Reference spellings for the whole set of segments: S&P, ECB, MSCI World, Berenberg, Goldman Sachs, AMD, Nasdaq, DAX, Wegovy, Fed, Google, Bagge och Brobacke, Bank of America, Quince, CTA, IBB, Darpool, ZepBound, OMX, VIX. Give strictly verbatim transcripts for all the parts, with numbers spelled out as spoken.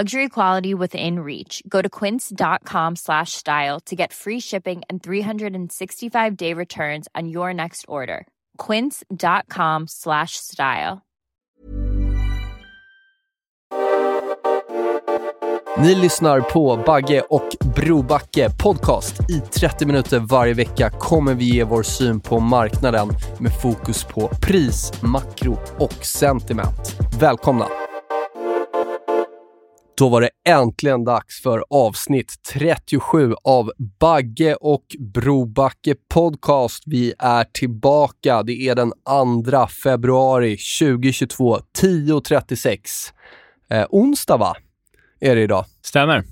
Luxury quality within reach. Go to quince.com slash style to get free shipping and three hundred sixty-five day returns on your next order. Quince.com slash style. Ni lyssnar på Bagge och Brobacke podcast. I trettio minuter varje vecka kommer vi ge vår syn på marknaden med fokus på pris, makro och sentiment. Välkomna! Då var det äntligen dags för avsnitt trettiosju av Bagge och Brobacke podcast. Vi är tillbaka. Det är den andra februari tjugohundratjugotvå, tio och trettiosex. Eh, onsdag va? Är det idag? Stämmer.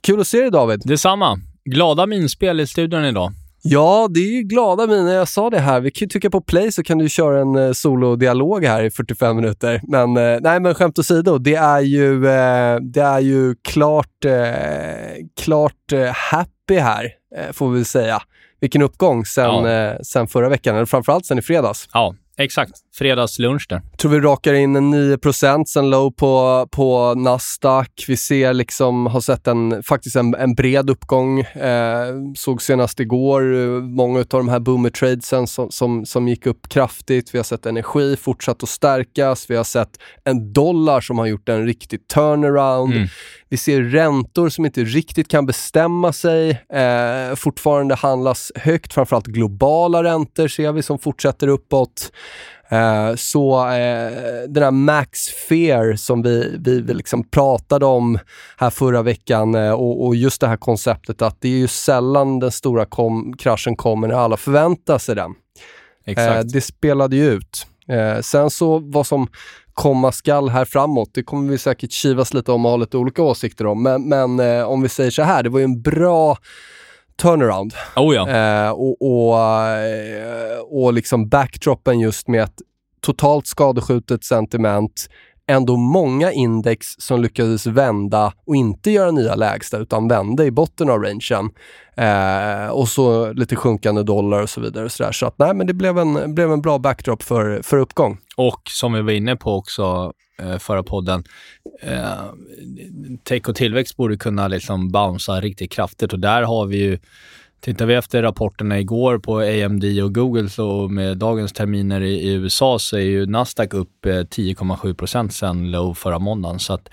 Kul att se dig David. Detsamma. Glada minspel i studion idag. Ja, det är ju glada miner. Jag sa det här. Vi kan ju trycka på play så kan du köra en eh, solodialog här i fyrtiofem minuter. Men eh, nej, men skämt åsido. Det är ju, eh, det är ju klart, eh, klart eh, happy här, eh, får vi säga. Vilken uppgång sen, ja. eh, sen förra veckan. Eller framförallt sen i fredags. Ja. Exakt, fredagslunch där. Tror vi rakar in en nio procent sen low på, på Nasdaq. Vi ser liksom, har sett en, faktiskt en, en bred uppgång. Eh, såg senast igår många av de här boomer tradesen som, som, som gick upp kraftigt. Vi har sett energi fortsatt att stärkas. Vi har sett en dollar som har gjort en riktig turnaround. Mm. Vi ser räntor som inte riktigt kan bestämma sig. Eh, fortfarande handlas högt, framförallt globala räntor ser vi som fortsätter uppåt. Eh, så eh, den här Max Fear som vi, vi liksom pratade om här förra veckan eh, och, och just det här konceptet att det är ju sällan den stora kom, kraschen kommer när alla förväntar sig den. Exakt. Eh, det spelade ju ut. Eh, sen så vad som komma skall här framåt, det kommer vi säkert kivas lite om och ha lite olika åsikter om, men, men eh, om vi säger så här, det var ju en bra turnaround. Oh ja. eh, och, och, och liksom backdropen just med ett totalt skadeskjutet sentiment, ändå många index som lyckades vända och inte göra nya lägsta utan vända i botten av rangen, eh, och så lite sjunkande dollar och så vidare och så där. Så att nej, men det blev en, blev en bra backdrop för, för uppgång. Och som vi var inne på också eh, förra podden, eh, tech och tillväxt borde kunna liksom bouncea riktigt kraftigt, och där har vi ju, tittar vi efter rapporterna igår på A M D och Google, så med dagens terminer i, i U S A så är ju Nasdaq upp eh, tio komma sju procent sen low förra måndagen. Så att,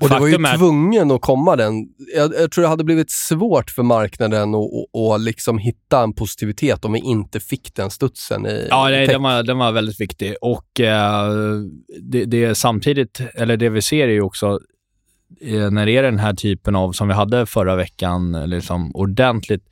och det var ju är... tvungen att komma den. Jag, jag tror det hade blivit svårt för marknaden att och, och liksom hitta en positivitet om vi inte fick den studsen i. Ja, nej, den, var, den var väldigt viktig. Och eh, det, det är samtidigt, eller det vi ser är ju också eh, när det är den här typen av, som vi hade förra veckan, liksom ordentligt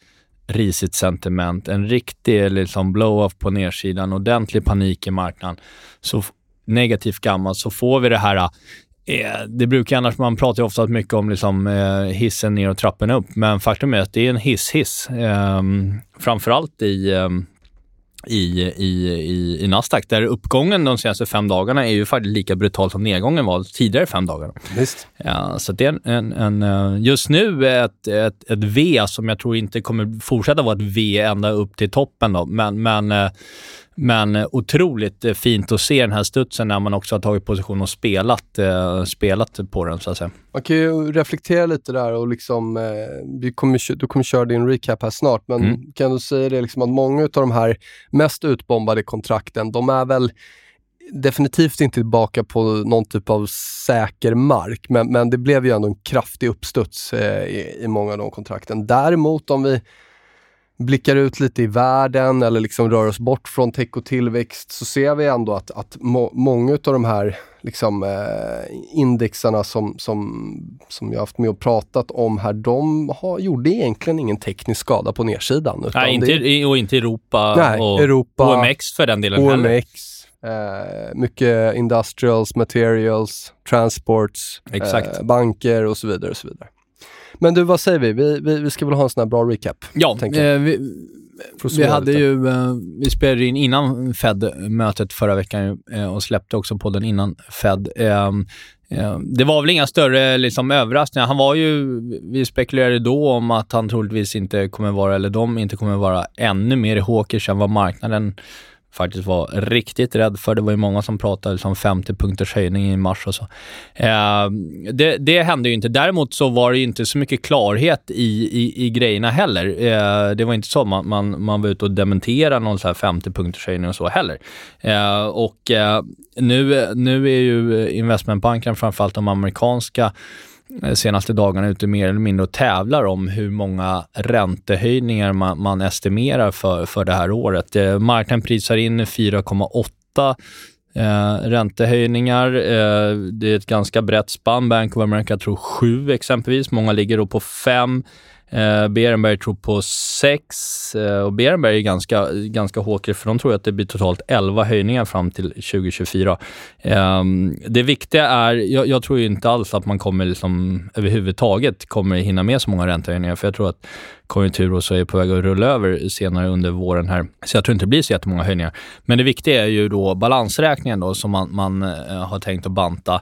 risigt sentiment, en riktig liksom blow-off på nedsidan, ordentlig panik i marknaden, så negativt gammalt, så får vi det här eh, det brukar annars, man pratar ju ofta mycket om liksom, eh, hissen ner och trappen upp, men faktum är att det är en hiss-hiss eh, framförallt i, eh, i, i, i, i Nasdaq, där uppgången de senaste fem dagarna är ju faktiskt lika brutal som nedgången var tidigare fem dagarna. Visst. Ja, så det är en, en, en, just nu ett, ett, ett V som jag tror inte kommer fortsätta vara ett V ända upp till toppen då, men, men, men otroligt fint att se den här studsen när man också har tagit position och spelat, spelat på den så att säga. Man kan ju reflektera lite där och liksom, vi kommer, du kommer köra din recap här snart, men mm. kan du säga det liksom att många av de här mest utbombade kontrakten, de är väl definitivt inte tillbaka på någon typ av säker mark, men, men det blev ju ändå en kraftig uppstuds eh, i, i många av de kontrakten. Däremot om vi blickar ut lite i världen eller liksom rör oss bort från tech och tillväxt, så ser vi ändå att, att må, många av de här liksom, eh, indexarna som, som, som jag haft med och pratat om här, de har, gjorde egentligen ingen teknisk skada på nedsidan. Utan nej, inte, det, och inte Europa, nej, och Europa, O M X för den delen. O M X. Eh, mycket industrials, materials, transports, eh, banker och så vidare och så vidare. Men du, vad säger vi? Vi, vi, vi ska väl ha en sån här bra recap? Ja, eh, vi, vi hade ju, eh, vi spelade in innan Fed-mötet förra veckan eh, och släppte också podden innan Fed. Eh, eh, det var väl inga större liksom, överraskningar. Han var ju, vi spekulerade då om att han troligtvis inte kommer vara, eller de inte kommer vara ännu mer hawkish än vad marknaden faktiskt var riktigt rädd för. Det var ju många som pratade om femtio punkters höjning i mars och så. Eh, det, det hände ju inte. Däremot så var det ju inte så mycket klarhet i, i, i grejerna heller. Eh, det var inte så man, man, man var ute och dementera någon så här femtio punkters höjning och så heller. Eh, och eh, nu, nu är ju investmentbanken, framförallt de amerikanska, senaste dagarna ute mer eller mindre och tävlar om hur många räntehöjningar man, man estimerar för, för det här året. Eh, marknaden prisar in fyra komma åtta eh, räntehöjningar. Eh, det är ett ganska brett spann. Bank of America tror sju exempelvis. Många ligger då på fem. Eh, Berenberg tror på sex. Eh, och Berenberg är ganska, ganska håkig, för de tror att det blir totalt elva höjningar fram till tjugo tjugofyra. Eh, det viktiga är, jag, jag tror ju inte alls att man kommer liksom, överhuvudtaget kommer hinna med så många räntehöjningar, för jag tror att konjunktur och så är på väg att rulla över senare under våren här. Så jag tror inte det blir så jättemånga höjningar. Men det viktiga är ju då balansräkningen då, som man, man eh, har tänkt att banta.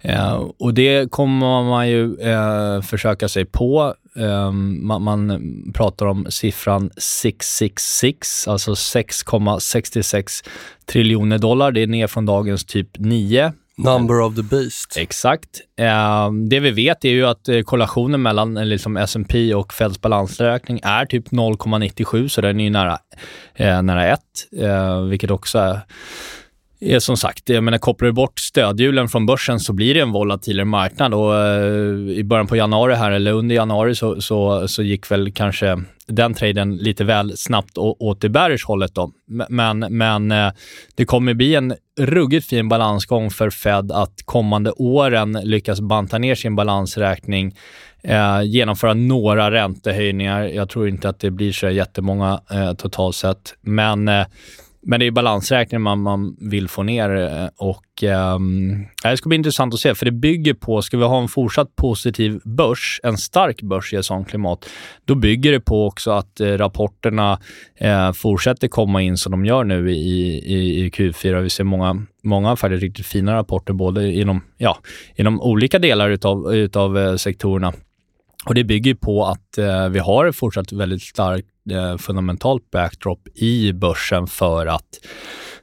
Eh, och det kommer man ju eh, försöka sig på. Eh, man, man pratar om siffran sex sex sex, alltså sex komma sextiosex triljoner dollar. Det är ner från dagens typ nio. Number of the beast. Exakt. Eh, det vi vet är ju att eh, korrelationen mellan eh, liksom S and P och Feds balansräkning är typ noll komma nittiosju, så den är ju nära, eh, nära ett, eh, vilket också är, är som sagt, jag menar, kopplar du bort stödhjulen från börsen så blir det en volatilare marknad, och eh, i början på januari här, eller under januari, så, så, så gick väl kanske den traden lite väl snabbt åt det bearish hållet då. Men, men det kommer bli en ruggigt fin balansgång för Fed att kommande åren lyckas banta ner sin balansräkning, eh, genomföra några räntehöjningar. Jag tror inte att det blir så jättemånga eh, totalt sett, men eh, men det är balansräkningen man, man vill få ner, och eh, det ska bli intressant att se, för det bygger på, ska vi ha en fortsatt positiv börs, en stark börs i ett sådant klimat, då bygger det på också att eh, rapporterna eh, fortsätter komma in som de gör nu i, i, i Q fyra. Vi ser många många faktiskt riktigt fina rapporter både inom, ja, inom olika delar utav, utav eh, sektorerna, och det bygger på att eh, vi har fortsatt väldigt stark fundamentalt backdrop i börsen för att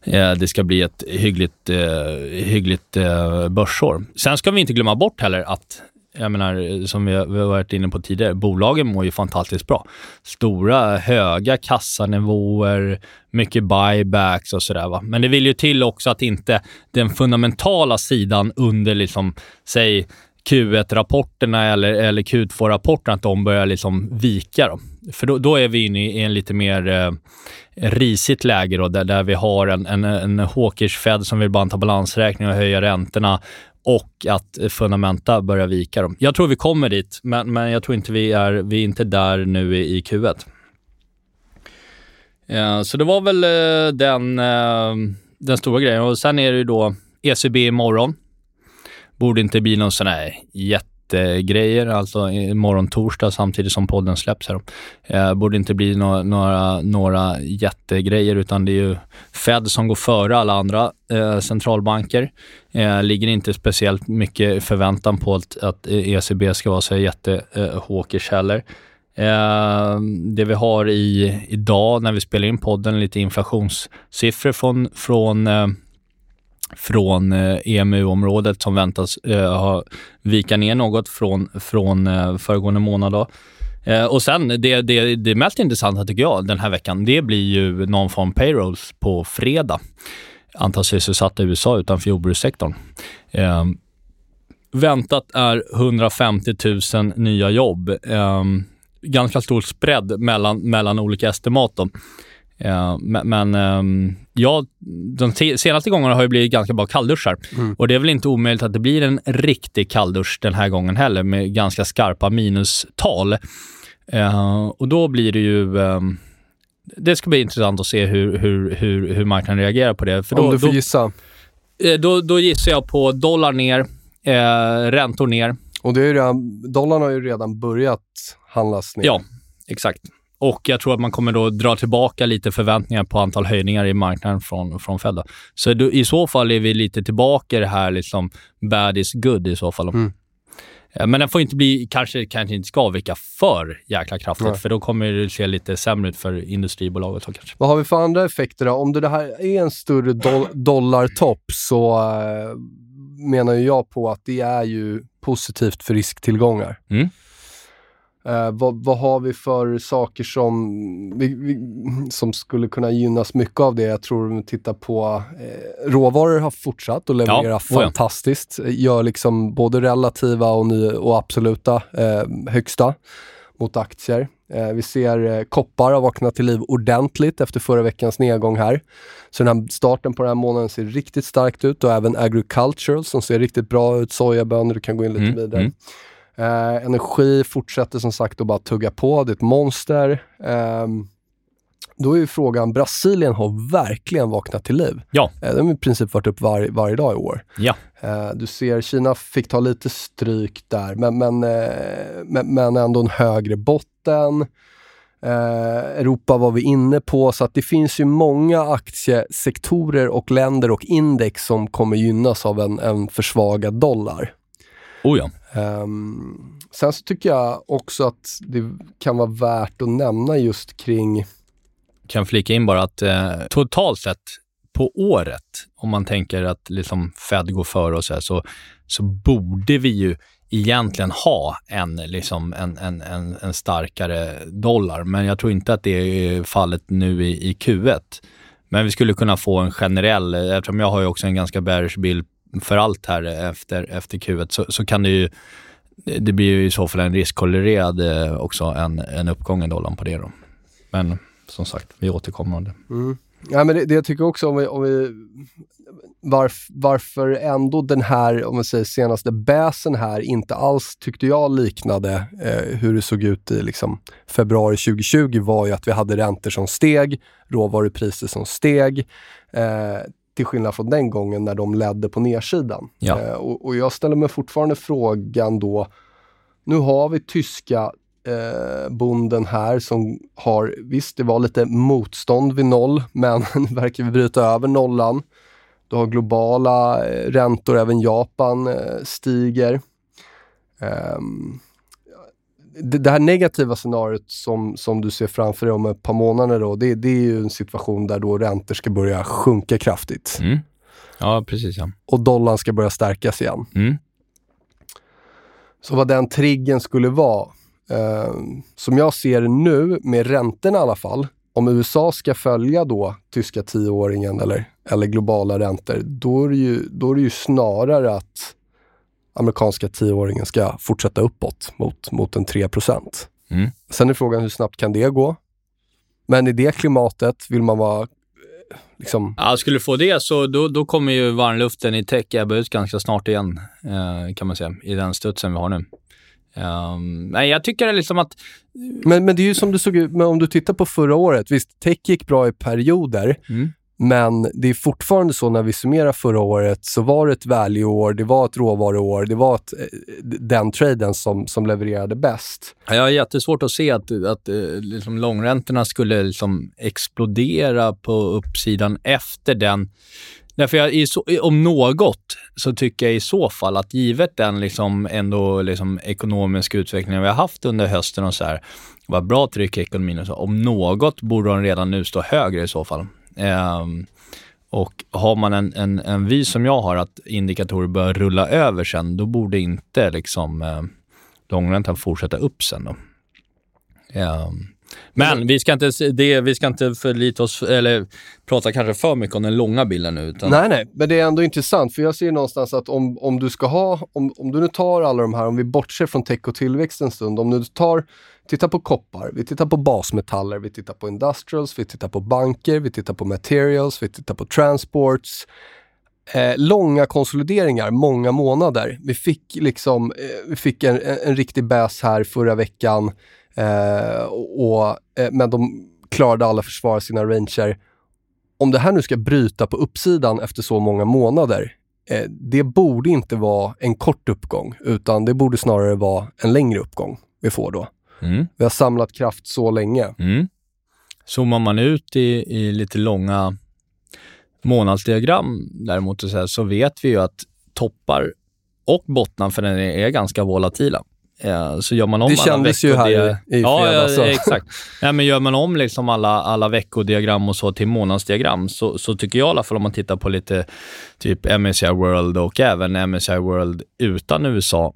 eh, det ska bli ett hyggligt, eh, hyggligt eh, börsår. Sen ska vi inte glömma bort heller att, jag menar, som vi har varit inne på tidigare, bolagen mår ju fantastiskt bra. Stora, höga kassanivåer, mycket buybacks och sådär va. Men det vill ju till också att inte den fundamentala sidan under liksom, säg Q ett-rapporterna eller, eller Q två-rapporterna, att de börjar liksom vika dem. För då, då är vi inne i en lite mer eh, risigt läge då, där, där vi har en, en, en hawkish Fed som vill banta balansräkning och höja räntorna, och att fundamenta börjar vika dem. Jag tror vi kommer dit, men, men jag tror inte vi är, vi är inte där nu i, i Q ett. Eh, så det var väl eh, den, eh, den stora grejen. Och sen är det ju då E C B imorgon. Borde inte bli någon sån här jättegrejer, alltså imorgon torsdag samtidigt som podden släpps här. Eh, borde inte bli no- några, några jättegrejer, utan det är ju Fed som går före alla andra eh, centralbanker. Eh, ligger inte speciellt mycket förväntan på att, att E C B ska vara så jättehawkish eh, heller. Eh, det vi har i, idag när vi spelar in podden, lite inflationssiffror från... från eh, från E M U-området som väntas eh, ha vika ner något från, från eh, föregående månad då. Eh, och sen det, det, det mest intressanta tycker jag den här veckan, det blir ju non-farm payrolls på fredag. Antal sysselsatta i U S A utanför jordbrukssektorn. Eh, väntat är hundrafemtio tusen nya jobb. Eh, ganska stor spread mellan, mellan olika estimat då. Uh, men men um, ja, de te- senaste gångerna har ju blivit ganska bra kallduschar. Mm. Och det är väl inte omöjligt att det blir en riktig kalldusch den här gången heller, med ganska skarpa minustal. Uh, och då blir det ju... Um, det ska bli intressant att se hur, hur, hur, hur marknaden reagerar på det. För då, Om du får då, gissa. Då, då gissar jag på dollar ner, eh, räntor ner. Och det är ju redan, dollarn har ju redan börjat handlas ner. Ja, exakt. Och jag tror att man kommer då dra tillbaka lite förväntningar på antal höjningar i marknaden från, från Fed. Så då, i så fall är vi lite tillbaka i det här liksom bad is good i så fall. Mm. Men den får inte bli, kanske, kanske inte ska avvika för jäkla kraftigt. Nej. För då kommer det se lite sämre ut för industribolag och så kanske. Vad har vi för andra effekter då? Om det här är en större do- dollartopp så äh, menar jag på att det är ju positivt för risktillgångar. Mm. Äh, vad, vad har vi för saker som, vi, vi, som skulle kunna gynnas mycket av det? Jag tror om vi tittar på eh, råvaror har fortsatt att leverera ja, fantastiskt. Ja. Gör liksom både relativa och, ny, och absoluta eh, högsta mot aktier. Eh, vi ser eh, koppar har vaknat till liv ordentligt efter förra veckans nedgång här. Så den här starten på den här månaden ser riktigt starkt ut. Och även agricultural som ser riktigt bra ut. Sojabönor, du kan gå in lite mm, vidare. Mm. Eh, energi fortsätter som sagt att bara tugga på, det är ett monster. Eh, då är ju frågan, Brasilien har verkligen vaknat till liv. Ja. Eh, de har i princip varit upp var, varje dag i år. Ja. Eh, du ser, Kina fick ta lite stryk där, men, men, eh, men, men ändå en högre botten. Eh, Europa var vi inne på, så att det finns ju många aktiesektorer och länder och index som kommer gynnas av en, en försvagad dollar. Oh ja. Um, sen så tycker jag också att det kan vara värt att nämna just kring... Jag kan flika in bara att eh, totalt sett på året, om man tänker att liksom Fed går före och så här, så, så borde vi ju egentligen ha en, liksom en, en, en, en starkare dollar. Men jag tror inte att det är fallet nu i, i Q ett. Men vi skulle kunna få en generell, eftersom jag har ju också en ganska bearish bild för allt här efter, efter Q ett, så, så kan det ju, det blir ju i så fall en riskkorrelerad också en, en uppgång i dollarn på det då. Men som sagt, vi återkommer om det. Mm. Ja, men det, det jag tycker också om vi, om vi varf, varför ändå den här, om man säger senaste bäsen här, inte alls tyckte jag liknade eh, hur det såg ut i liksom februari tjugohundratjugo, var ju att vi hade räntor som steg, råvarupriser som steg, eh, till skillnad från den gången när de ledde på nedsidan. Ja. Eh, och, och jag ställer mig fortfarande frågan då, nu har vi tyska eh, bonden här som har, visst det var lite motstånd vid noll, men verkar vi bryta över nollan. Du har globala eh, räntor, även Japan eh, stiger. Eh, det, det här negativa scenariot som, som du ser framför dig om ett par månader då, det, det är ju en situation där då räntor ska börja sjunka kraftigt. Mm. Ja, precis. Ja. Och dollarn ska börja stärkas igen. Mm. Så vad den triggen skulle vara, eh, som jag ser nu med räntorna i alla fall, om U S A ska följa då tyska tioåringen eller, eller globala räntor, då är det ju, då är det ju snarare att amerikanska tioåringen ska fortsätta uppåt mot, mot en tre procent. Mm. Sen är frågan hur snabbt kan det gå? Men i det klimatet vill man vara liksom... Ja, skulle du få det så då, då kommer ju varmluften i tech ebba ut ganska snart igen, eh, kan man säga, i den studsen vi har nu. Um, nej, jag tycker det liksom att... Men, men det är ju som du såg ut, men om du tittar på förra året, visst, tech gick bra i perioder, mm. Men det är fortfarande så när vi summerar förra året så var det ett value-år, det var ett råvaruår, det var ett, den traden som, som levererade bäst. Jag har jättesvårt att se att, att liksom långräntorna skulle liksom explodera på uppsidan efter den. Därför jag, om något så tycker jag i så fall att givet den liksom ändå liksom ekonomiska utvecklingen vi har haft under hösten och så här, var bra tryck i ekonomin och så, om något borde de redan nu stå högre i så fall. Um, och har man en, en, en vy som jag har att indikatorer börjar rulla över sen, då borde inte liksom eh, långräntan fortsätta upp sen då. Um, Men vi ska inte, det, vi ska inte förlita oss eller prata kanske för mycket om den långa bilden nu. Utan... Nej, nej, men det är ändå intressant, för jag ser någonstans att om, om du ska ha, om, om du nu tar alla de här, om vi bortser från tech och tillväxt en stund, om du tar, tittar på koppar, vi tittar på basmetaller, vi tittar på industrials, vi tittar på banker, vi tittar på materials, vi tittar på transports. Eh, långa konsolideringar, många månader. Vi fick liksom, eh, vi fick en, en riktig bäs här förra veckan. Eh, och, eh, men de klarade alla försvara sina ranger. Om det här nu ska bryta på uppsidan efter så många månader, eh, det borde inte vara en kort uppgång, utan det borde snarare vara en längre uppgång vi får då. Mm. Vi har samlat kraft så länge. Mm. Zoomar man ut i, i lite långa månadsdiagram däremot, så, här, så vet vi ju att toppar och bottnar för den är ganska volatila. Ja, så gör man om det alla kändes ju här i, i ja, ja, ja, exakt. Ja, men gör man om liksom alla, alla veckodiagram och så till månadsdiagram, så, så tycker jag i alla fall, om man tittar på lite typ M S C I World och även M S C I World utan U S A,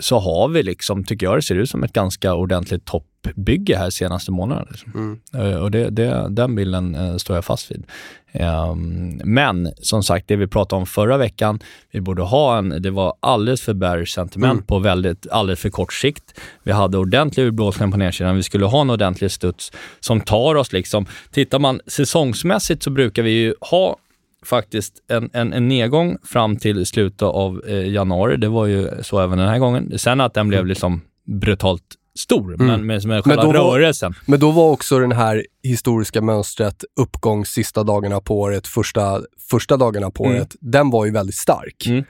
så har vi liksom, tycker jag det ser ut som ett ganska ordentligt toppbygge här senaste månaden. Liksom. Mm. Och det, det, den bilden står jag fast vid. Um, men som sagt, det vi pratade om förra veckan, vi borde ha en, det var alldeles för bearish sentiment mm. på väldigt, alldeles för kort sikt. Vi hade ordentlig urblåsning på nedsidan, vi skulle ha en ordentlig studs som tar oss liksom, tittar man säsongsmässigt så brukar vi ju ha faktiskt en, en, en nedgång fram till slutet av eh, januari. Det var ju så även den här gången. Sen att den blev liksom brutalt stor, mm. men med, med själva men rörelsen. Var, men då var också den här historiska mönstret uppgång sista dagarna på året, första, första dagarna på mm. året, den var ju väldigt stark. Mm.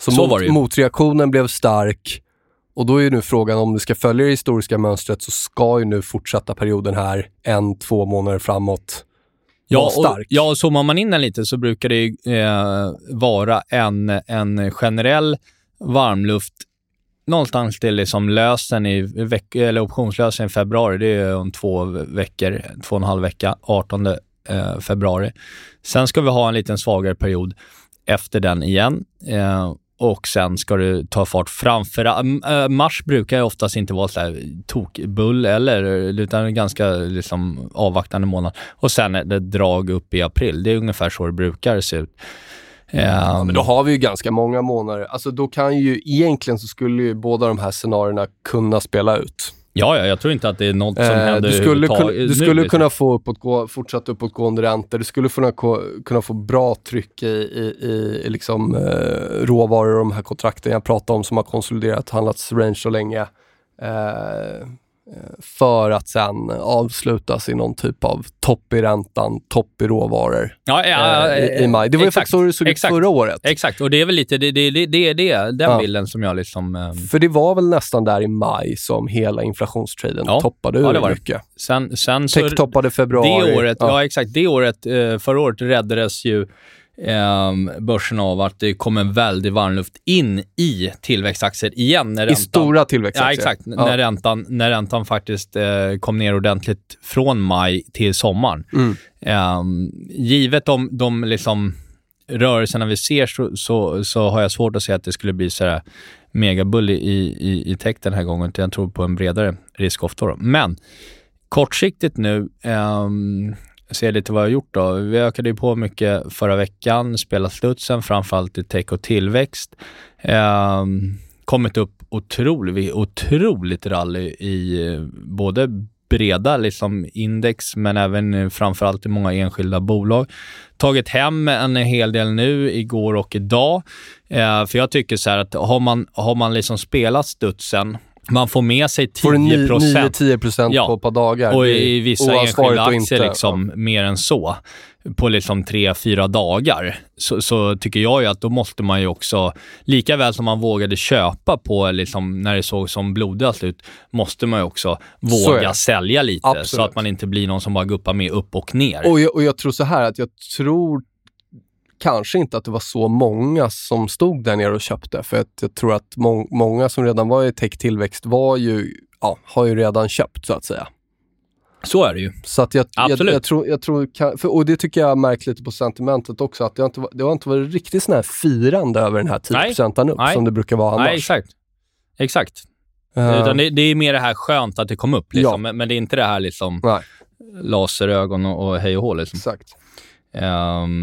Så, så mot, var det ju. Motreaktionen blev stark, och då är ju nu frågan om du ska följa det historiska mönstret, så ska ju nu fortsätta perioden här en, två månader framåt. Ja, och, ja, och zoomar man in den lite så brukar det eh, vara en, en generell varmluft någonstans till liksom lösen i veck- eller optionslösen i februari. Det är om två veckor, två och en halv vecka, artonde februari. Sen ska vi ha en liten svagare period efter den igen. Eh, Och sen ska du ta fart framför. Mars brukar ju oftast inte vara så här tokbull eller, utan en ganska liksom avvaktande månad. Och sen är det drag upp i april. Det är ungefär så det brukar se ut. Um... Men då har vi ju ganska många månader. Alltså då kan ju egentligen, så skulle ju båda de här scenarierna kunna spela ut. Ja, ja, jag tror inte att det är något som eh, händer. Du skulle, kunna, du skulle nu, kunna liksom. få uppåtgå, fortsatt uppåtgående räntor. Du skulle kunna, kunna få bra tryck i, i, i liksom, eh, råvaror och de här kontrakten jag pratade om som har konsoliderat, handlats range så länge. Eh, för att sen avslutas i någon typ av topp i räntan, topp i råvaror ja, ja, eh, i, i maj. Det var exakt, ju faktiskt så det såg ut förra året. Exakt, och det är väl lite det, det, det, det, det den ja. bilden som jag liksom... Eh... För det var väl nästan där i maj som hela inflationstraden ja. toppade ur ja, det var det. mycket. Sen, sen Tech toppade februari. Det året, ja. ja exakt, det året, förra året räddades ju börsen av att det kom en väldigt varmluft in i tillväxtaktier igen. När räntan, I stora tillväxtaktier. Ja, exakt. Ja. När, räntan, när räntan faktiskt eh, kom ner ordentligt från maj till sommaren. Mm. Eh, givet de, de liksom rörelserna vi ser så, så, så har jag svårt att se att det skulle bli så här megabull i, i, i tech den här gången. Jag tror på en bredare risk off då. Men kortsiktigt nu... Eh, se lite vad jag har gjort då. Vi ökade ju på mycket förra veckan, spelat slutsen, framförallt i tech och tillväxt. Eh, kommit upp otroligt, otroligt rally i både breda liksom index, men även framförallt i många enskilda bolag. Tagit hem en hel del nu igår och idag. Eh, för jag tycker så här att har man, har man liksom spelat studsen, man får med sig tio procent ja. på ett par dagar. Och i vissa enskilda aktier liksom, mer än så. På liksom tre, fyra dagar. Så, så tycker jag ju att då måste man ju också, lika väl som man vågade köpa på liksom, när det såg som blodigast ut, måste man ju också våga sälja lite. Absolut. Så att man inte blir någon som bara guppar med upp och ner. Och jag, och jag tror så här att jag tror kanske inte att det var så många som stod där nere och köpte, för att jag tror att må- många som redan var i tech-tillväxt var ju, ja, har ju redan köpt så att säga. Så är det ju. Så att jag, jag, jag tror, jag tror för, och det tycker jag märkt lite på sentimentet också, att det har inte, det har inte varit riktigt sån här firande över den här tio procenten upp. Nej. Som det brukar vara annars. Nej, exakt. Exakt. Uh, Utan det, det är mer det här skönt att det kom upp. Liksom. Ja. Men, men det är inte det här liksom, laserögon och, och hej och hå. Liksom. Exakt. Um.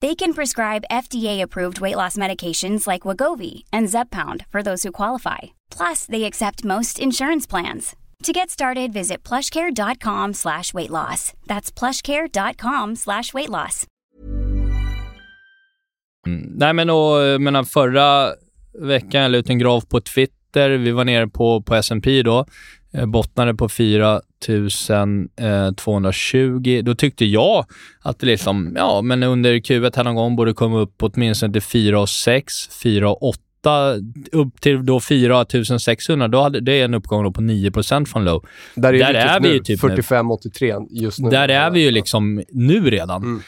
They can prescribe F D A-approved weight loss medications like Wegovy and ZepBound for those who qualify. Plus, they accept most insurance plans. To get started, visit plushcare.com slash weight loss. That's plushcare.com slash weight loss. Mm, nej, men och, menar, förra veckan jag lade ut en graf på Twitter. Vi var nere på, på S and P då. Bottnade på fyra tusen tvåhundratjugo. Då tyckte jag att det liksom, ja, men under Q ett här någon gång borde komma upp åtminstone till fyra sex, fyra åtta, upp till då fyra tusen sexhundra. Då hade det en uppgång då på nio procent från low. Där är, där är vi ju typ fyrtiofem åttiotre just nu. Där är vi ju liksom nu redan. Mm.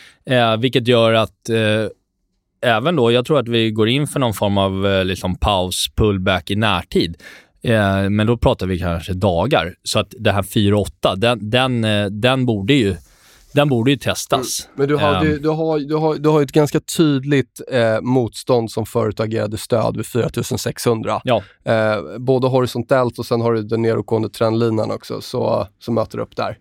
Eh, vilket gör att eh, även då, jag tror att vi går in för någon form av eh, liksom paus, pullback i närtid. Men då pratar vi kanske dagar. Så att det här fyra åtta, den, den, den borde ju den borde ju testas. Men du har ju um, du, du har, du har, du har ett ganska tydligt eh, motstånd som förut agerade stöd vid fyra tusen sexhundra. Ja. Eh, både horisontellt och sen har du den nedåtgående trendlinan också så, så möter du upp där.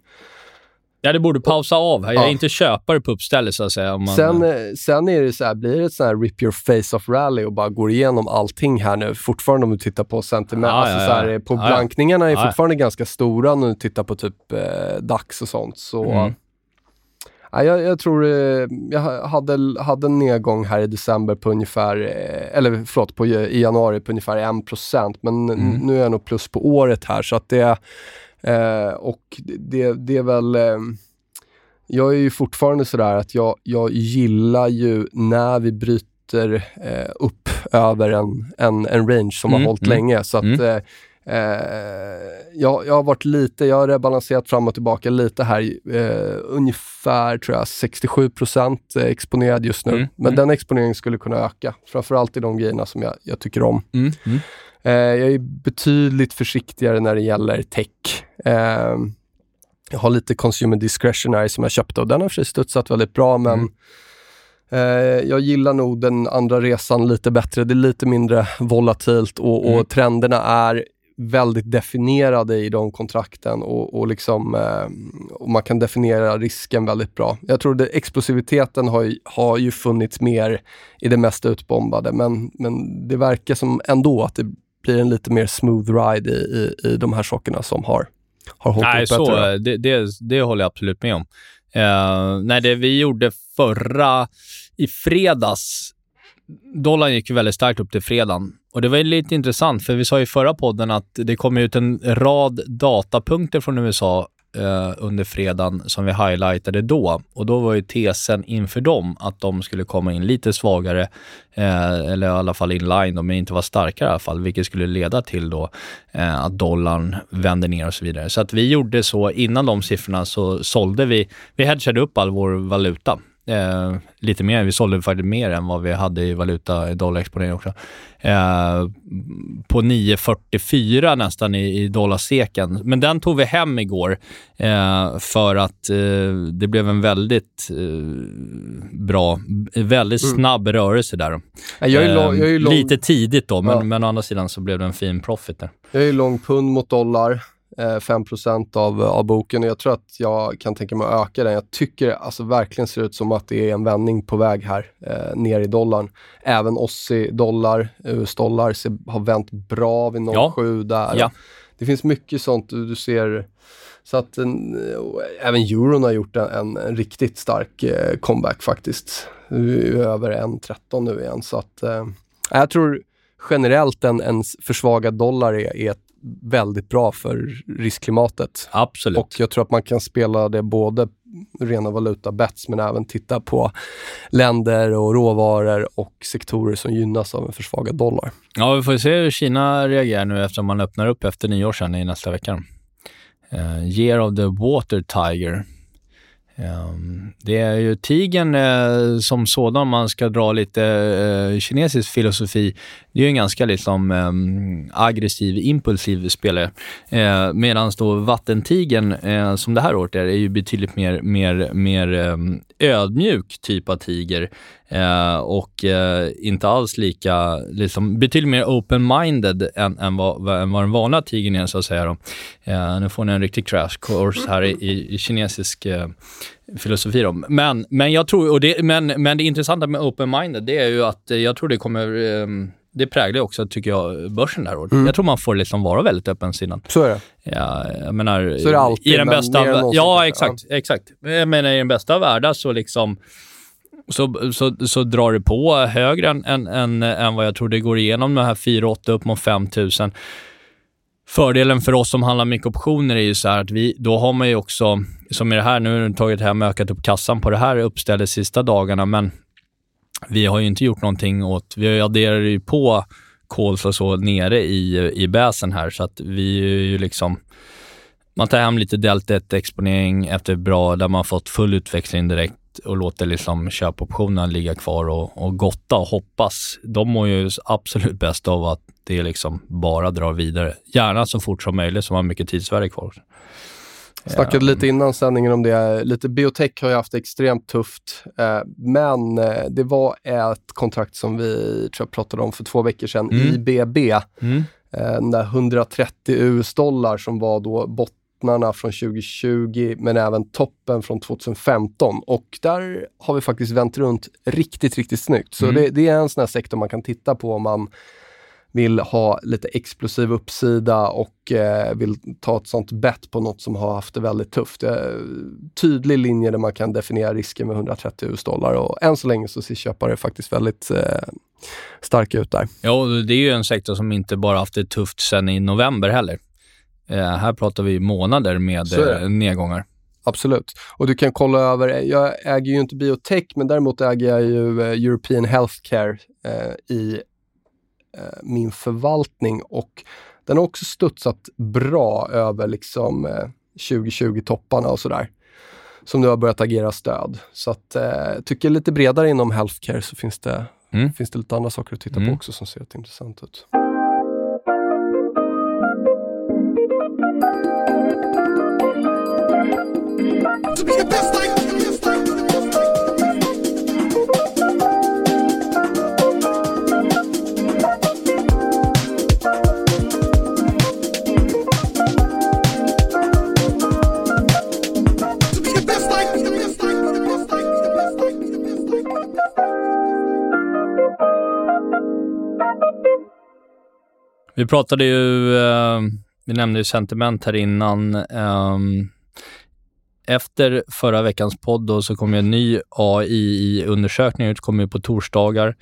Ja, det borde pausa av här. Jag är ja. inte köpare på uppstället så att säga. Om man... sen, sen är det så här, blir det ett sån här rip your face off rally och bara går igenom allting här nu. Fortfarande om du tittar på sentiment. Ja, alltså ja, så här, på ja, blankningarna ja. är fortfarande ja. ganska stora när du tittar på typ eh, D A X och sånt. Så mm. ja, jag, jag tror, eh, jag hade, hade en nedgång här i december på ungefär, eh, eller förlåt, på, i januari på ungefär en procent. Men mm. nu är jag nog plus på året här så att det Eh, och det, det är väl eh, jag är ju fortfarande sådär att jag, jag gillar ju när vi bryter eh, upp över en, en, en range som mm, har hållit mm, länge så att mm. eh, jag, jag har varit lite, jag har rebalanserat fram och tillbaka lite här eh, ungefär tror jag sextiosju procent exponerad just nu mm, men mm. den exponeringen skulle kunna öka framförallt i de grejerna som jag, jag tycker om mm, mm. Jag är betydligt försiktigare när det gäller tech. Jag har lite consumer discretionary som jag köpte och den har för sig studsat väldigt bra men mm. jag gillar nog den andra resan lite bättre. Det är lite mindre volatilt och, mm. och trenderna är väldigt definierade i de kontrakten och, och, liksom, och man kan definiera risken väldigt bra. Jag tror att explosiviteten har ju, har ju funnits mer i det mest utbombade men, men det verkar som ändå att det blir en lite mer smooth ride i, i, i de här sakerna som har, har hållit nej, upp så, bättre. Det, det, det håller jag absolut med om. Uh, nej, det vi gjorde förra i fredags, dollarn gick väldigt starkt upp till fredagen. Och det var ju lite intressant, för vi sa i förra podden att det kom ut en rad datapunkter från U S A eh, under fredagen som vi highlightade då. Och då var ju tesen inför dem att de skulle komma in lite svagare, eh, eller i alla fall inline, men inte var starkare i alla fall, vilket skulle leda till då eh, att dollarn vände ner och så vidare. Så att vi gjorde så, innan de siffrorna så sålde vi, vi hedgade upp all vår valuta. Eh, lite mer, vi sålde faktiskt mer än vad vi hade i valuta, dollarexponering också eh, på nio fyrtiofyra nästan i, i dollarsteken, men den tog vi hem igår eh, för att eh, det blev en väldigt eh, bra, väldigt snabb mm. rörelse där. Jag är lång, jag är lång... lite tidigt då, men, ja. men å andra sidan så blev det en fin profit där. Jag är lång pund mot dollar fem procent av, av boken och jag tror att jag kan tänka mig att öka den. Jag tycker alltså verkligen ser ut som att det är en vändning på väg här eh, ner i dollarn. Även Aussie dollar, U S dollar ser, har vänt bra vid noll komma sju ja. där. Ja. Det finns mycket sånt du, du ser så att en, även euron har gjort en, en, en riktigt stark eh, comeback faktiskt. Vi är över en tretton nu igen så att eh, jag tror generellt en, en försvagad dollar är, är väldigt bra för riskklimatet. Absolut. Och jag tror att man kan spela det både rena valutabets, men även titta på länder och råvaror och sektorer som gynnas av en försvagad dollar. Ja, vi får se hur Kina reagerar nu eftersom man öppnar upp efter nyår sedan i nästa vecka. Uh, Year of the Water Tiger. Um, det är ju tigern eh, som sådan, man ska dra lite eh, kinesisk filosofi. Det är ju en ganska liksom, eh, aggressiv, impulsiv spelare. Eh, medan då vattentigern eh, som det här året är, är ju betydligt mer, mer, mer eh, ödmjuk typ av tiger. Eh, och eh, inte alls lika, liksom, betydligt mer open-minded än, än, vad, än vad den vanliga tigern är, så att säga. Då. Eh, nu får ni en riktig crash course här i, i, i kinesisk eh, filosofi då. Men, men jag tror, och det, men, men det intressanta med open-minded, det är ju att jag tror det kommer... Eh, det präglar också, tycker jag, börsen där år. Mm. Jag tror man får liksom vara väldigt öppen sidan. Så är det. Ja, jag menar... Så är det alltid, i den bästa, men ja, exakt, ja, exakt. Jag menar, i den bästa världen så liksom... Så, så, så drar det på högre än, än, än, än vad jag tror det går igenom. De här fyra åtta upp mot fem tusen. Fördelen för oss som handlar mycket optioner är ju så här att vi, då har man ju också, som i det här, nu har du tagit hem och ökat upp kassan på det här uppstället sista dagarna, men vi har ju inte gjort någonting åt, vi adderar ju på calls och så nere i, i bäsen här, så att vi är ju liksom, man tar hem lite delta ett-exponering efter bra, där man fått full utväxling direkt och låter liksom köpoptionerna ligga kvar och, och gotta och hoppas. De mår ju absolut bäst av att det liksom bara drar vidare. Gärna så fort som möjligt, som har mycket tidsvärde kvar. Jag snackade um. lite innan sändningen om det. Lite biotech har ju haft extremt tufft. Eh, men det var ett kontrakt som vi tror jag pratade om för två veckor sedan. Mm. I B B. Mm. Eh, den där hundratrettio U S dollar som var då botten från tjugotjugo, men även toppen från tjugohundrafemton, och där har vi faktiskt vänt runt riktigt, riktigt snyggt. Så mm. det, det är en sån här sektor man kan titta på om man vill ha lite explosiv uppsida och eh, vill ta ett sånt bett på något som har haft det väldigt tufft. Eh, tydlig linje där man kan definiera risken med hundratrettio U S dollar, och än så länge så ser köpare faktiskt väldigt eh, starka ut där. Ja, det är ju en sektor som inte bara haft det tufft sedan i november heller. Eh, här pratar vi månader med eh, nedgångar. Absolut. Och du kan kolla över, jag äger ju inte biotech, men däremot äger jag ju eh, European Healthcare eh, i eh, min förvaltning, och den har också studsat bra över liksom eh, tjugotjugo-topparna och sådär, som nu har börjat agera stöd. Så att eh, tycker lite bredare inom healthcare, så finns det, mm. finns det lite andra saker att titta mm. på också som ser intressant ut. Vi pratade ju, eh, vi nämnde ju sentiment här innan. Eh, efter förra veckans podd då, så kom ju en ny A I-undersökning ut, kom ju på torsdagar.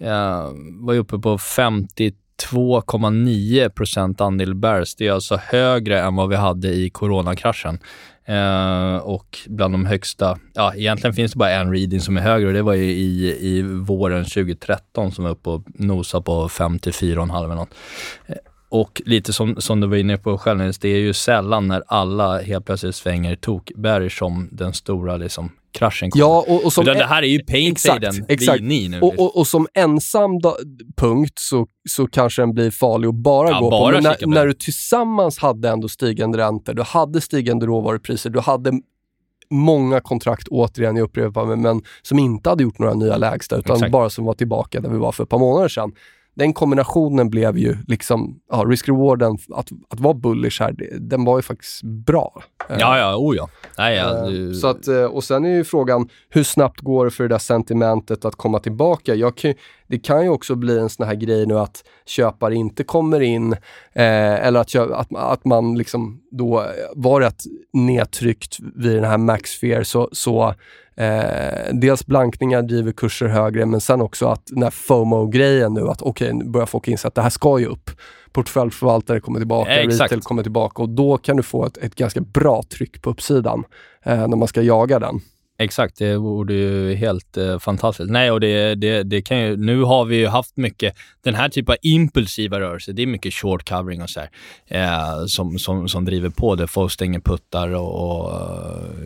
Eh, var ju uppe på femtiotvå komma nio procent andel bears. Det är alltså högre än vad vi hade i coronakraschen. Eh, och bland de högsta, ja, egentligen finns det bara en reading som är högre, och det var ju i, i våren tjugotretton som var uppe och nosade på femtiofyra komma fem. eh, Och lite som, som du var inne på själv, det är ju sällan när alla helt plötsligt svänger tokbär som den stora liksom kraschen kommer. Ja, och, och som en, det här är ju paintsaden. Exakt. Nu. Och, och, och som ensam da, punkt så, så kanske den blir farlig och bara ja, gå bara på. Men när, när du tillsammans hade ändå stigande räntor, du hade stigande råvarupriser, du hade många kontrakt, återigen jag upprepar mig, men som inte hade gjort några nya lägsta, utan exakt. Bara som var tillbaka där vi var för ett par månader sedan. Den kombinationen blev ju liksom, ja, risk-rewarden, att, att vara bullish här, den var ju faktiskt bra. Ja, ja, oh ja. Nej, ja du... Så att, och sen är ju frågan, hur snabbt går det för det där sentimentet att komma tillbaka? Jag kan, det kan ju också bli en sån här grej nu att köpare inte kommer in, eh, eller att, köpa, att, att man liksom då var rätt nedtryckt vid den här max fear, så... så Eh, dels blankningar driver kurser högre, men sen också att den här FOMO-grejen nu, att okej, okay, börjar folk inse att det här ska ju upp. Portföljförvaltare kommer tillbaka, ja, retail kommer tillbaka, och då kan du få ett, ett ganska bra tryck på uppsidan eh, när man ska jaga den. Exakt, det vore ju helt eh, fantastiskt. Nej, och det, det, det kan ju, nu har vi ju haft mycket, den här typen av impulsiva rörelser, det är mycket short covering och så här, eh, som, som, som driver på det. Folk stänger puttar och, och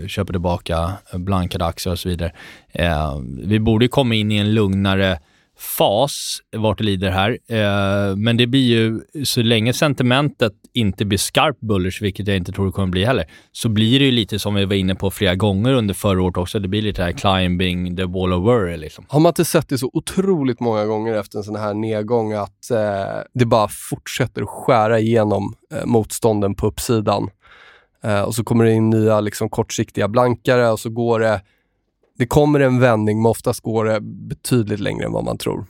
köper tillbaka blankade aktier och så vidare. Eh, vi borde komma in i en lugnare fas vart det lider här, eh, men det blir ju, så länge sentimentet inte blir skarpt bullish, vilket jag inte tror det kommer bli heller, så blir det ju lite som vi var inne på flera gånger under förra året också, det blir lite här climbing the wall of worry liksom. Har man inte sett det så otroligt många gånger efter en sån här nedgång, att eh, det bara fortsätter skära igenom eh, motstånden på uppsidan, eh, och så kommer det in nya liksom kortsiktiga blankare, och så går det Det kommer en vändning, men oftast går det betydligt längre än vad man tror.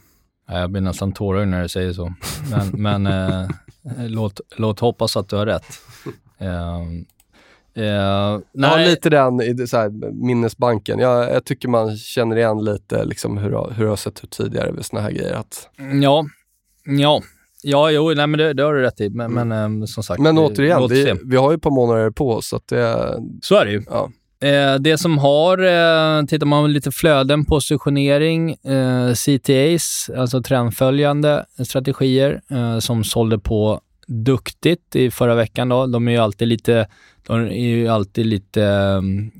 Jag blir nästan tårögd när du säger så. Men, men eh, låt, låt hoppas att du har rätt. Eh, eh, nej. Ja, lite den så här, minnesbanken. Jag, jag tycker man känner igen lite liksom, hur, hur det har sett ut tidigare med såna här grejer. Att... Ja, ja. Ja, jo, nej, men det, det har du rätt i. Men, mm. men eh, som sagt. Men återigen, vi, vi har ju ett par månader på oss. Så, att det, så är det ju. Ja. Eh, det som har, eh, tittar man lite flöden, positionering, eh, C T As, alltså trendföljande strategier eh, som sålde på duktigt i förra veckan då. De är ju alltid lite, de är ju alltid lite,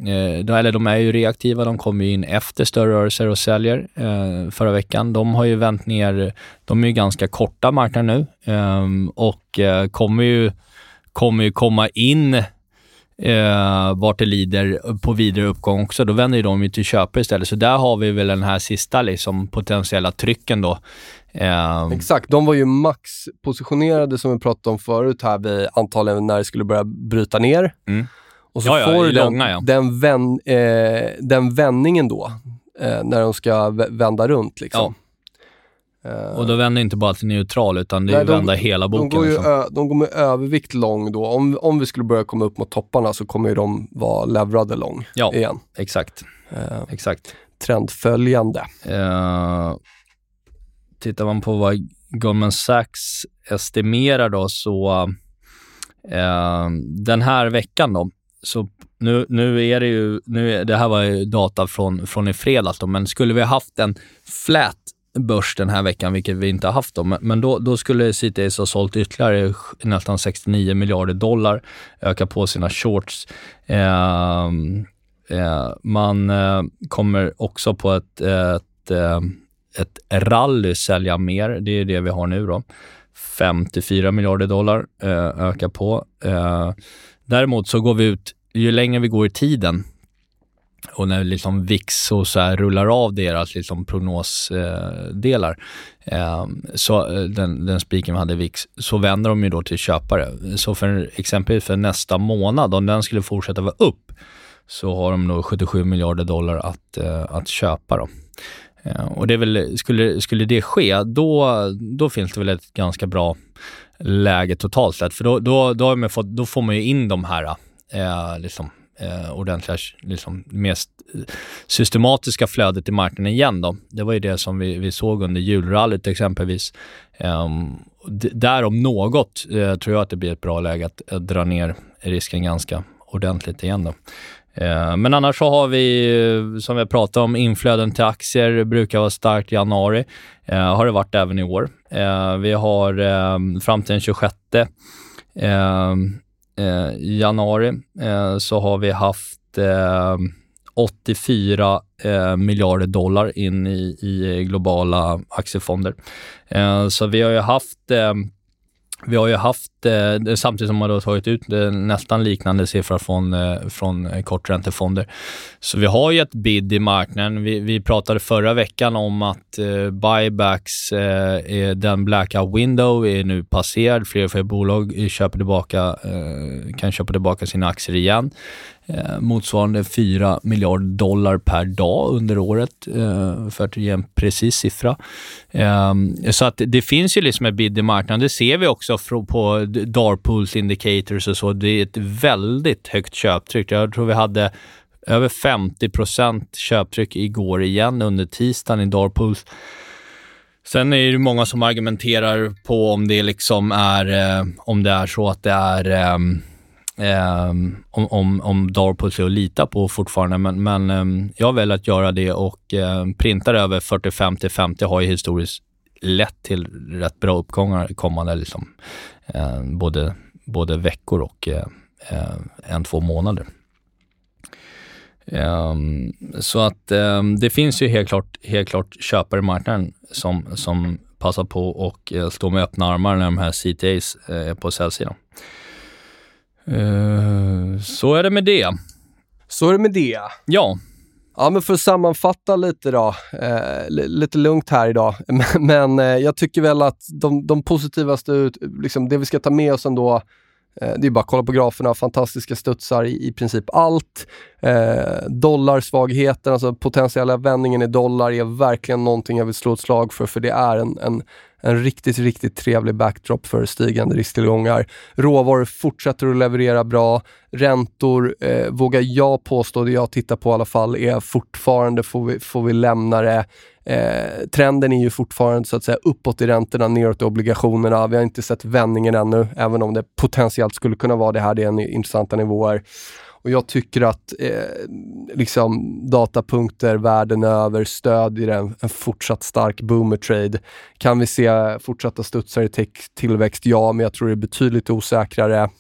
eh, de, eller de är ju reaktiva, de kommer ju in efter större rörelser och säljer eh, förra veckan. De har ju vänt ner, de är ju ganska korta marknader nu eh, och eh, kommer ju, kommer ju komma in Eh, vart det lider på vidare uppgång också, då vänder ju de ju till köpare istället, så där har vi väl den här sista liksom, potentiella trycken då. Eh. Exakt, de var ju max positionerade som vi pratade om förut här vid antalet när det skulle börja bryta ner, mm. och så ja, får ja, den, långa, ja. den, vän, eh, den vändningen då eh, när de ska v- vända runt liksom. Ja. Och då vänder inte bara till neutral, utan det vänder hela boken. De går, ju ö, de går med övervikt lång då. Om, om vi skulle börja komma upp mot topparna, så kommer ju de vara leverade lång, ja, igen. Exakt. Uh, exakt. Trendföljande. Uh, tittar man på vad Goldman Sachs estimerar då, så uh, den här veckan då, så nu, nu är det ju, nu är, det här var ju data från, från i fredags då, men skulle vi haft en flat börs den här veckan, vilket vi inte har haft då, men då, då skulle C T S ha sålt ytterligare nästan sextionio miljarder dollar, öka på sina shorts. Eh, eh, man eh, kommer också på ett, ett, ett rally sälja mer, det är det vi har nu då. femtiofyra miljarder dollar eh, öka på. Eh, däremot så går vi ut, ju längre vi går i tiden, och när liksom V I X och så här rullar av deras liksom prognosdelar, eh, så den, den spiken vi hade V I X, så vänder de ju då till köpare. Så för exempel för nästa månad, om den skulle fortsätta vara upp, så har de då sjuttiosju miljarder dollar att, eh, att köpa då. Eh, och det är väl, skulle, skulle det ske, då, då finns det väl ett ganska bra läge totalt sett, för då, då, då, har man fått, då får man ju in de här eh, liksom Eh, ordentliga, liksom, mest systematiska flödet i marknaden igen då. Det var ju det som vi, vi såg under julrallyt exempelvis. Eh, d- där om något eh, tror jag att det blir ett bra läge att, att dra ner risken ganska ordentligt igen då. Eh, men annars så har vi, som vi pratade om, inflöden till aktier brukar vara starkt i januari. Eh, har det varit även i år. Eh, vi har eh, fram till den tjugosjätte eh, i januari eh, så har vi haft eh, åttiofyra eh, miljarder dollar in i, i globala aktiefonder. Eh, så vi har ju haft eh, vi har ju haft eh, samtidigt som man har tagit ut eh, nästan liknande siffror från, eh, från korträntefonder. Så vi har ju ett bid i marknaden. Vi, vi pratade förra veckan om att eh, buybacks, eh, den blackout window är nu passerad. Fler och fler bolag köper tillbaka, eh, kan köpa tillbaka sina aktier igen. Eh, motsvarande fyra miljarder dollar per dag under året, eh, för att ge en precis siffra. Eh, så att det finns ju liksom ett bid i marknaden. Det ser vi också på Darpools indicators och så. Det är ett väldigt högt köptryck. Jag tror vi hade över femtio procent köptryck igår igen under tisdagen i Darpool. Sen är det många som argumenterar på om det liksom är eh, om det är så att det är eh, eh, om, om, om Darpool är att lita på fortfarande, men, men eh, jag väljer att göra det och eh, printar över fyrtiofem till femtio har ju historiskt lett till rätt bra uppgångar kommande liksom, eh, både, både veckor och eh, en, två månader. Um, så att um, det finns ju helt klart, helt klart köpare i marknaden som, som passar på och uh, står med öppna armar när de här C T As uh, är på säljsidan. Uh, så är det med det. Så är det med det. Ja. Ja, men för att sammanfatta lite då, eh, lite lugnt här idag, men, men eh, jag tycker väl att de, de positivaste ut, liksom det vi ska ta med oss ändå. Det är bara att kolla på graferna, fantastiska studsar i, i princip allt. Eh, dollarsvagheten, alltså potentiella vändningen i dollar är verkligen någonting jag vill slå ett slag för, för det är en, en, en riktigt, riktigt trevlig backdrop för stigande risktillgångar. Råvaror fortsätter att leverera bra. Räntor, eh, vågar jag påstå, det jag tittar på i alla fall, är fortfarande, får vi, får vi lämna det. Eh, trenden är ju fortfarande så att säga uppåt i räntorna, neråt i obligationerna. Vi har inte sett vändningen ännu, även om det potentiellt skulle kunna vara det här. Det är en intressanta nivåer. Och jag tycker att eh, liksom datapunkter världen över stödjer en, en fortsatt stark boomertrade. Kan vi se fortsatta studsar i te- tillväxt? Ja, men jag tror det är betydligt osäkrare.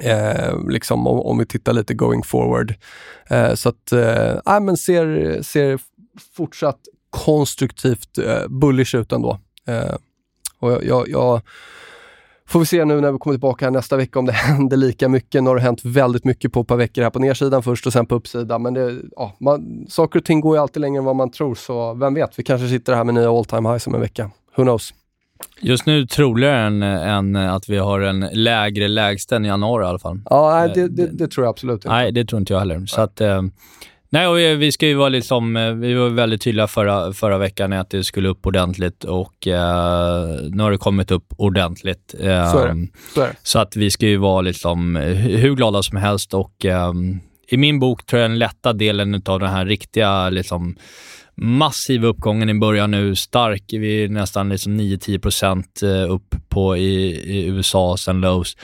Eh, liksom om, om vi tittar lite going forward. Eh, så att eh, men ser, ser fortsatt konstruktivt eh, bullish ut ändå. Eh, och jag, jag, jag får vi se nu när vi kommer tillbaka här nästa vecka om det händer lika mycket. Nu har det hänt väldigt mycket på ett par veckor här på nedsidan först och sen på uppsidan. Men det, ja, man, saker och ting går ju alltid längre än vad man tror, så vem vet, vi kanske sitter här med nya all time highs om en vecka. Who knows? Just nu troligare än, än att vi har en lägre lägsta än januari i alla fall. Ja, nej, det, det, det tror jag absolut inte. Nej, det tror inte jag heller. Så att... Eh, Nej, och vi ska ju vara liksom, vi var väldigt tydliga förra, förra veckan att det skulle upp ordentligt och eh, nu har det kommit upp ordentligt. Eh, så, är det. så är det. Så att vi ska ju vara liksom hur glada som helst och eh, i min bok tror jag den lätta delen av den här riktiga liksom massiva uppgången i början nu stark. Vi är nästan liksom nio till tio procent upp på i, i U S A sen Lowe's.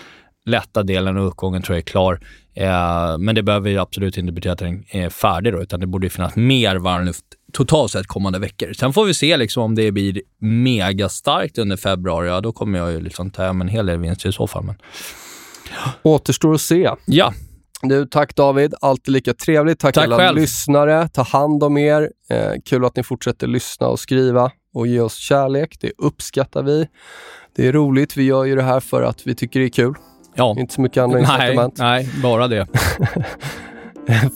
Lätta delen av uppgången tror jag är klar. Eh, men det behöver ju absolut inte betyda att den är färdig då, utan det borde ju finnas mer varmluft totalt sett kommande veckor. Sen får vi se liksom om det blir mega starkt under februari. Ja, då kommer jag ju liksom ta hem en hel del vinst i så fall. Men... återstår att se. Ja. Du, tack David. Alltid lika trevligt. Tack, tack alla själv. Lyssnare. Ta hand om er. Eh, kul att ni fortsätter lyssna och skriva och ge oss kärlek. Det uppskattar vi. Det är roligt. Vi gör ju det här för att vi tycker det är kul. Ja. Inte så mycket andra incitament. Nej, nej, bara det.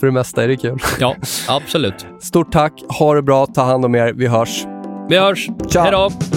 För det mesta är det kul. Ja, absolut. Stort tack, ha det bra, ta hand om er, vi hörs. Vi hörs, ciao. Hej då.